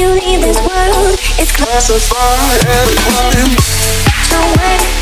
you leave this world, it's close so far and wide. So wait.